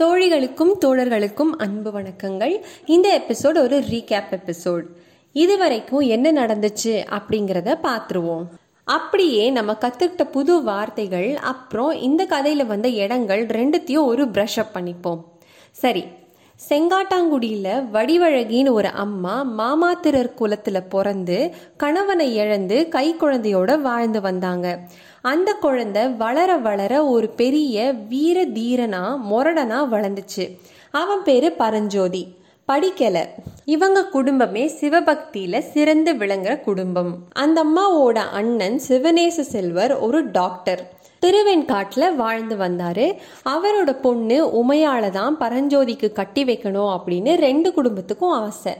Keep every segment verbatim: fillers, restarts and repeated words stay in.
தோழிகளுக்கும் தோழர்களுக்கும் அன்பு வணக்கங்கள். இந்த எபிசோடு ஒரு ரீகேப் எபிசோட். இது வரைக்கும் என்ன நடந்துச்சு அப்படிங்கிறத பார்த்துருவோம். அப்படியே நம்ம கற்றுக்கிட்ட புது வார்த்தைகள், அப்புறம் இந்த கதையில் வந்த இடங்கள் ரெண்டுத்தையும் ஒரு ப்ரஷ் அப் பண்ணிப்போம். சரி, செங்காட்டாங்குடியில் வடிவழகின்னு ஒரு அம்மா மாமாத்திரர் குலத்தில் பிறந்து கணவனை இழந்து கை குழந்தையோடு வாழ்ந்து வந்தாங்க. அந்த குழந்தை வளர வளர ஒரு பெரிய வீர தீரனா மொரடனா வளர்ந்துச்சு. அவன் பேர் பரஞ்சோதி. படிக்கலை. இவங்க குடும்பமே சிவபக்தியில் சிறந்து விளங்குற குடும்பம். அந்த அம்மாவோட அண்ணன் சிவனேச செல்வர் ஒரு டாக்டர். திருவெண்காட்டில் வாழ்ந்து வந்தார். அவரோட பொண்ணு உமையால தான் பரஞ்சோதிக்கு கட்டி வைக்கணும் அப்படின்னு ரெண்டு குடும்பத்துக்கும் ஆசை.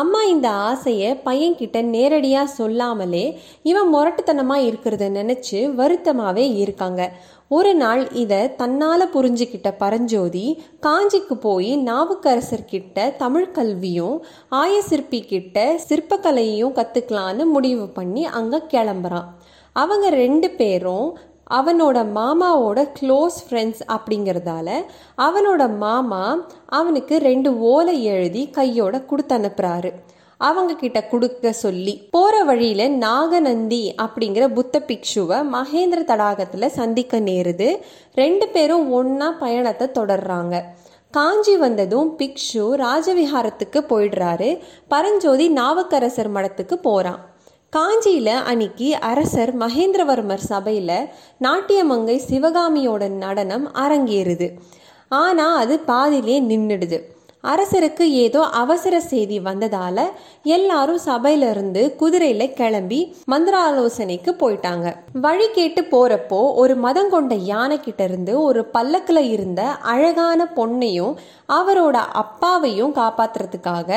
அம்மா இந்த ஆசையை பையன்கிட்ட நேரடியாக சொல்லாமலே இவன் முரட்டுத்தனமாக இருக்கிறத நினச்சி வருத்தமாகவே இருக்காங்க. ஒரு நாள் இதை தன்னால் புரிஞ்சுக்கிட்ட பரஞ்சோதி காஞ்சிக்கு போய் நாவுக்கரசர்கிட்ட தமிழ் கல்வியும் ஆயசிற்பிக்கிட்ட சிற்பக்கலையும் கற்றுக்கலான்னு முடிவு பண்ணி அங்கே கிளம்புறான். அவங்க ரெண்டு பேரும் அவனோட மாமாவோட க்ளோஸ் ஃப்ரெண்ட்ஸ் அப்படிங்கிறதால அவனோட மாமா அவனுக்கு ரெண்டு ஓலை எழுதி கையோட கொடுத்து அனுப்புகிறாரு. அவங்க கிட்ட கொடுக்க சொல்லி போகிற வழியில் நாகநந்தி அப்படிங்கிற புத்த பிக்ஷுவை மகேந்திர தடாகத்தில் சந்திக்க நேருது. ரெண்டு பேரும் ஒன்றா பயணத்தை தொடர்றாங்க. காஞ்சி வந்ததும் பிக்ஷு ராஜவிஹாரத்துக்கு போயிடுறாரு. பரஞ்சோதி நாவுக்கரசர் மடத்துக்கு போகிறான். காஞ்சியில் அன்னைக்கு அரசர் மகேந்திரவர்மர் சபையில் நாட்டியமங்கை சிவகாமியோட நடனம் அரங்கேறுது. ஆனால் அது பாதியிலே நின்றுடுது. அரசருக்கு ஏதோ அவசர செய்தி வந்ததால் எல்லாரும் சபையிலிருந்து குதிரையில் கிளம்பி மந்திராலோசனைக்கு போயிட்டாங்க. வழி கேட்டு போகிறப்போ ஒரு மதங்கொண்ட யானைக்கிட்ட இருந்து ஒரு பல்லக்கில் இருந்த அழகான பொண்ணையும் அவரோட அப்பாவையும் காப்பாற்றுறதுக்காக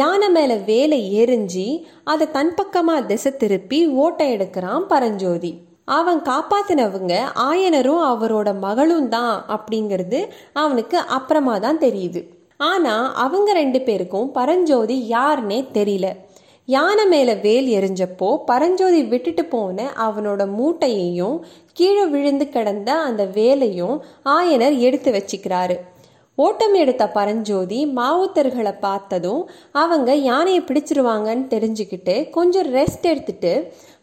யானை மேலே வேலை எரிஞ்சு அதை தன் பக்கமாக திசை திருப்பி ஓட்டை எடுக்கிறான் பரஞ்சோதி. அவன் காப்பாத்தினவங்க ஆயனரும் அவரோட மகளும் தான் அப்படிங்கிறது அவனுக்கு அப்புறமா தான் தெரியுது. ஆனால் அவங்க ரெண்டு பேருக்கும் பரஞ்சோதி யாருன்னே தெரியல. யானை மேலே வேல் எரிஞ்சப்போ பரஞ்சோதி விட்டுட்டு போன அவனோட மூட்டையையும் கீழே விழுந்து கிடந்த அந்த வேலையும் ஆயனர் எடுத்து வச்சுக்கிறாரு. ஓட்டம் எடுத்த பரஞ்சோதி மாவுத்தர்களை பார்த்ததும் அவங்க யானையை பிடிச்சிருவாங்கன்னு தெரிஞ்சுக்கிட்டு கொஞ்சம் ரெஸ்ட் எடுத்துட்டு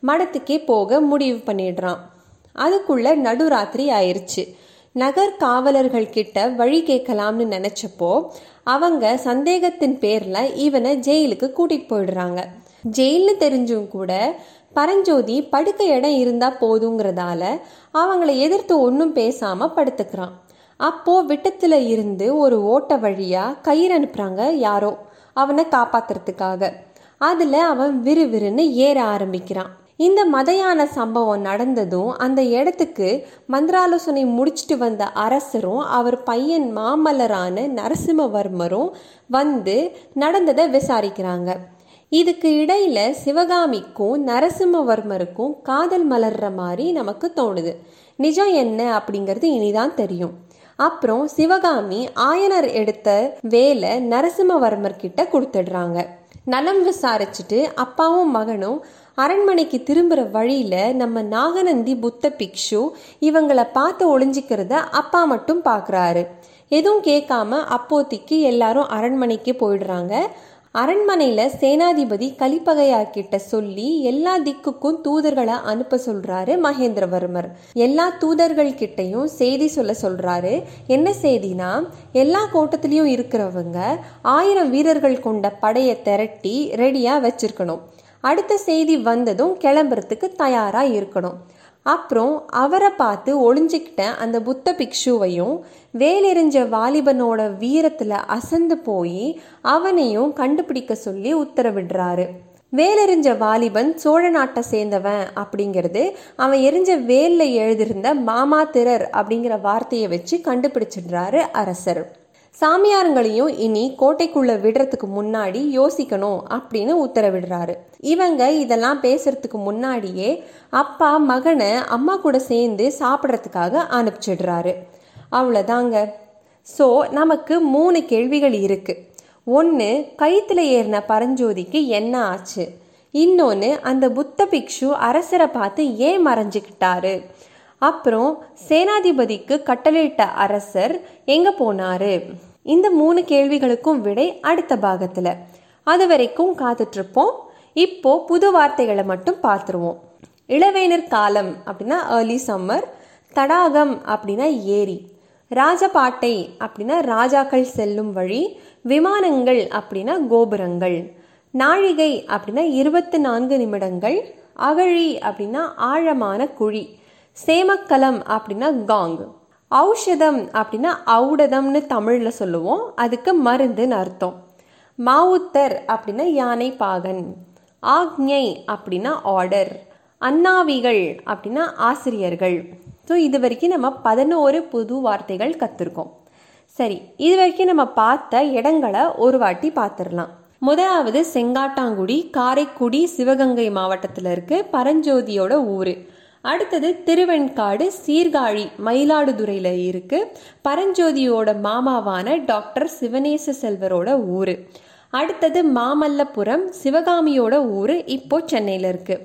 மடத்துக்கே போக முடிவு பண்ணிடுறான். அதுக்குள்ளே நடுராத்திரி ஆயிடுச்சு. நகர் காவலர்கள் கிட்ட வழி கேட்கலாம்னு நினச்சப்போ அவங்க சந்தேகத்தின் பேரில் இவனை ஜெயிலுக்கு கூட்டிகிட்டு போயிடுறாங்க. ஜெயில்னு தெரிஞ்சும் கூட பரஞ்சோதி படுக்க இடம் இருந்தால் போதுங்கிறதால அவங்கள எதிர்த்து ஒன்றும் பேசாமல் படுத்துக்கிறான். அப்போது விட்டத்தில் இருந்து ஒரு ஓட்ட வழியாக கயிறு அனுப்புகிறாங்க யாரோ அவனை காப்பாற்றுறதுக்காக. அதில் அவன் விறுவிறுன்னு ஏற ஆரம்பிக்கிறான். இந்த மதையான சம்பவம் நடந்ததும் அந்த இடத்துக்கு மந்திராலோசனை முடிச்சுட்டு வந்த அரசரும் அவர் பையன் மாமல்லரான நரசிம்மவர்மரும் வந்து நடந்ததை விசாரிக்கிறாங்க. இதுக்கு இடையில சிவகாமிக்கும் நரசிம்மவர்மருக்கும் காதல் மலர்ற மாதிரி நமக்கு தோணுது. நிஜம் என்ன அப்படிங்கிறது இனிதான் தெரியும். அப்புறம் சிவகாமி ஆயனர் எடுத்த வேலை நரசிம்மவர்மர் கிட்ட கொடுத்துடுறாங்க. நலம் விசாரிச்சுட்டு அப்பாவும் மகனும் அரண்மனைக்கு திரும்புகிற வழியில் நம்ம நாகநந்தி புத்த பிக்ஷு இவங்களை பார்த்து ஒளிஞ்சிக்கிறத அப்பா மட்டும் பார்க்குறாரு. எதுவும் கேட்காம அப்போதைக்கு எல்லாரும் அரண்மனைக்கு போயிடுறாங்க. அரண்மனையில் சேனாதிபதி கலிப்பகையா கிட்ட சொல்லி எல்லா திக்குக்கும் தூதர்களை அனுப்ப சொல்கிறாரு மகேந்திரவர்மர். எல்லா தூதர்கள்கிட்டையும் செய்தி சொல்ல சொல்கிறாரு. என்ன செய்தினா, எல்லா கோட்டத்துலேயும் இருக்கிறவங்க ஆயிரம் வீரர்கள் கொண்ட படையை திரட்டி ரெடியாக வச்சுருக்கணும். அடுத்த செய்தி வந்ததும் கிளம்புறதுக்கு தயாராக இருக்கணும். அப்புறம் அவரை பார்த்து ஒளிஞ்சிக்கிட்ட அந்த புத்த பிக்ஷுவையும் வேலெறிஞ்ச வாலிபனோட வீரத்தில் அசந்து போய் அவனையும் கண்டுபிடிக்க சொல்லி உத்தரவிடுறாரு. வேலெறிஞ்ச வாலிபன் சோழ நாட்டை சேர்ந்தவன் அப்படிங்கிறது அவன் எரிஞ்ச வேலில் எழுதியிருந்த மாமாத்திரர் அப்படிங்கிற வார்த்தையை வச்சு கண்டுபிடிச்சிடுறாரு அரசர். சாமியாரங்களையும் இனி கோட்டைக்குள்ளே விடுறதுக்கு முன்னாடி யோசிக்கணும் அப்படின்னு உத்தரவிடுறாரு. இவங்க இதெல்லாம் பேசுறதுக்கு முன்னாடியே அப்பா மகனை அம்மா கூட சேர்ந்து சாப்பிட்றதுக்காக அனுப்பிச்சிடுறாரு. அவ்வளோதாங்க. ஸோ நமக்கு மூணு கேள்விகள் இருக்குது. ஒன்று, கயித்துல ஏறின பரஞ்சோதிக்கு என்ன ஆச்சு? இன்னொன்று, அந்த புத்த பிக்ஷு அரசரை பார்த்து ஏன் மறைஞ்சிக்கிட்டாரு? அப்புறம் சேனாதிபதிக்கு கட்டளையிட்ட அரசர் எங்கே போனார்? இந்த மூணு கேள்விகளுக்கும் விடை அடுத்த பாகத்தில். அது வரைக்கும் காத்துட்ருப்போம். இப்போது புது வார்த்தைகளை மட்டும் பார்த்துருவோம். இளவேனர் காலம் அப்படின்னா ஏர்லி சம்மர், தடாகம் அப்படின்னா ஏரி, ராஜபாட்டை அப்படின்னா ராஜாக்கள் செல்லும் வழி, விமானங்கள் அப்படின்னா கோபுரங்கள், நாழிகை அப்படின்னா இருபத்தி நான்கு நிமிடங்கள், அகழி அப்படின்னா ஆழமான குழி, சேமக்கலம் அப்படின்னா காங், ஔஷதம் அப்படின்னா ஔடதம்னு தமிழில் சொல்லுவோம், அதுக்கு மருந்துன்னு அர்த்தம், மாவுத்தர் அப்படின்னா யானை பாகன், ஆக்ஞை அப்படின்னா ஆர்டர், அண்ணாவிகள் அப்படின்னா ஆசிரியர்கள். ஸோ இது வரைக்கும் நம்ம பதினோரு புது வார்த்தைகள் கற்றுருக்கோம். சரி, இது வரைக்கும் நம்ம பார்த்த இடங்களை ஒரு வாட்டி பார்த்துடலாம். முதலாவது செங்காட்டாங்குடி, காரைக்குடி, சிவகங்கை மாவட்டத்தில் இருக்கு, பரஞ்சோதியோட ஊர். அடுத்தது திருவெண்காடு, சீர்காழி, மயிலாடுதுறையில் இருக்கு, பரஞ்சோதியோட மாமாவான டாக்டர் சிவனேச செல்வரோட ஊர். அடுத்தது மாமல்லபுரம், சிவகாமியோட ஊர், இப்போ சென்னையில் இருக்கு.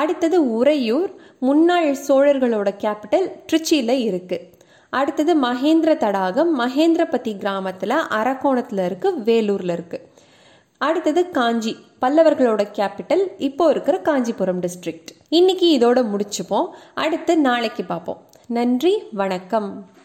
அடுத்தது உறையூர், முன்னாள் சோழர்களோட கேபிட்டல், திருச்சியில் இருக்கு. அடுத்தது மகேந்திர தடாகம், மகேந்திரபதி கிராமத்தில், அரக்கோணத்தில் இருக்கு, வேலூரில் இருக்கு. அடுத்தது காஞ்சி, பல்லவர்களோட கேபிட்டல், இப்போ இருக்கிற காஞ்சிபுரம் டிஸ்ட்ரிக்ட். இன்னைக்கு இதோட முடிச்சுப்போம். அடுத்து நாளைக்கு பார்ப்போம். நன்றி, வணக்கம்.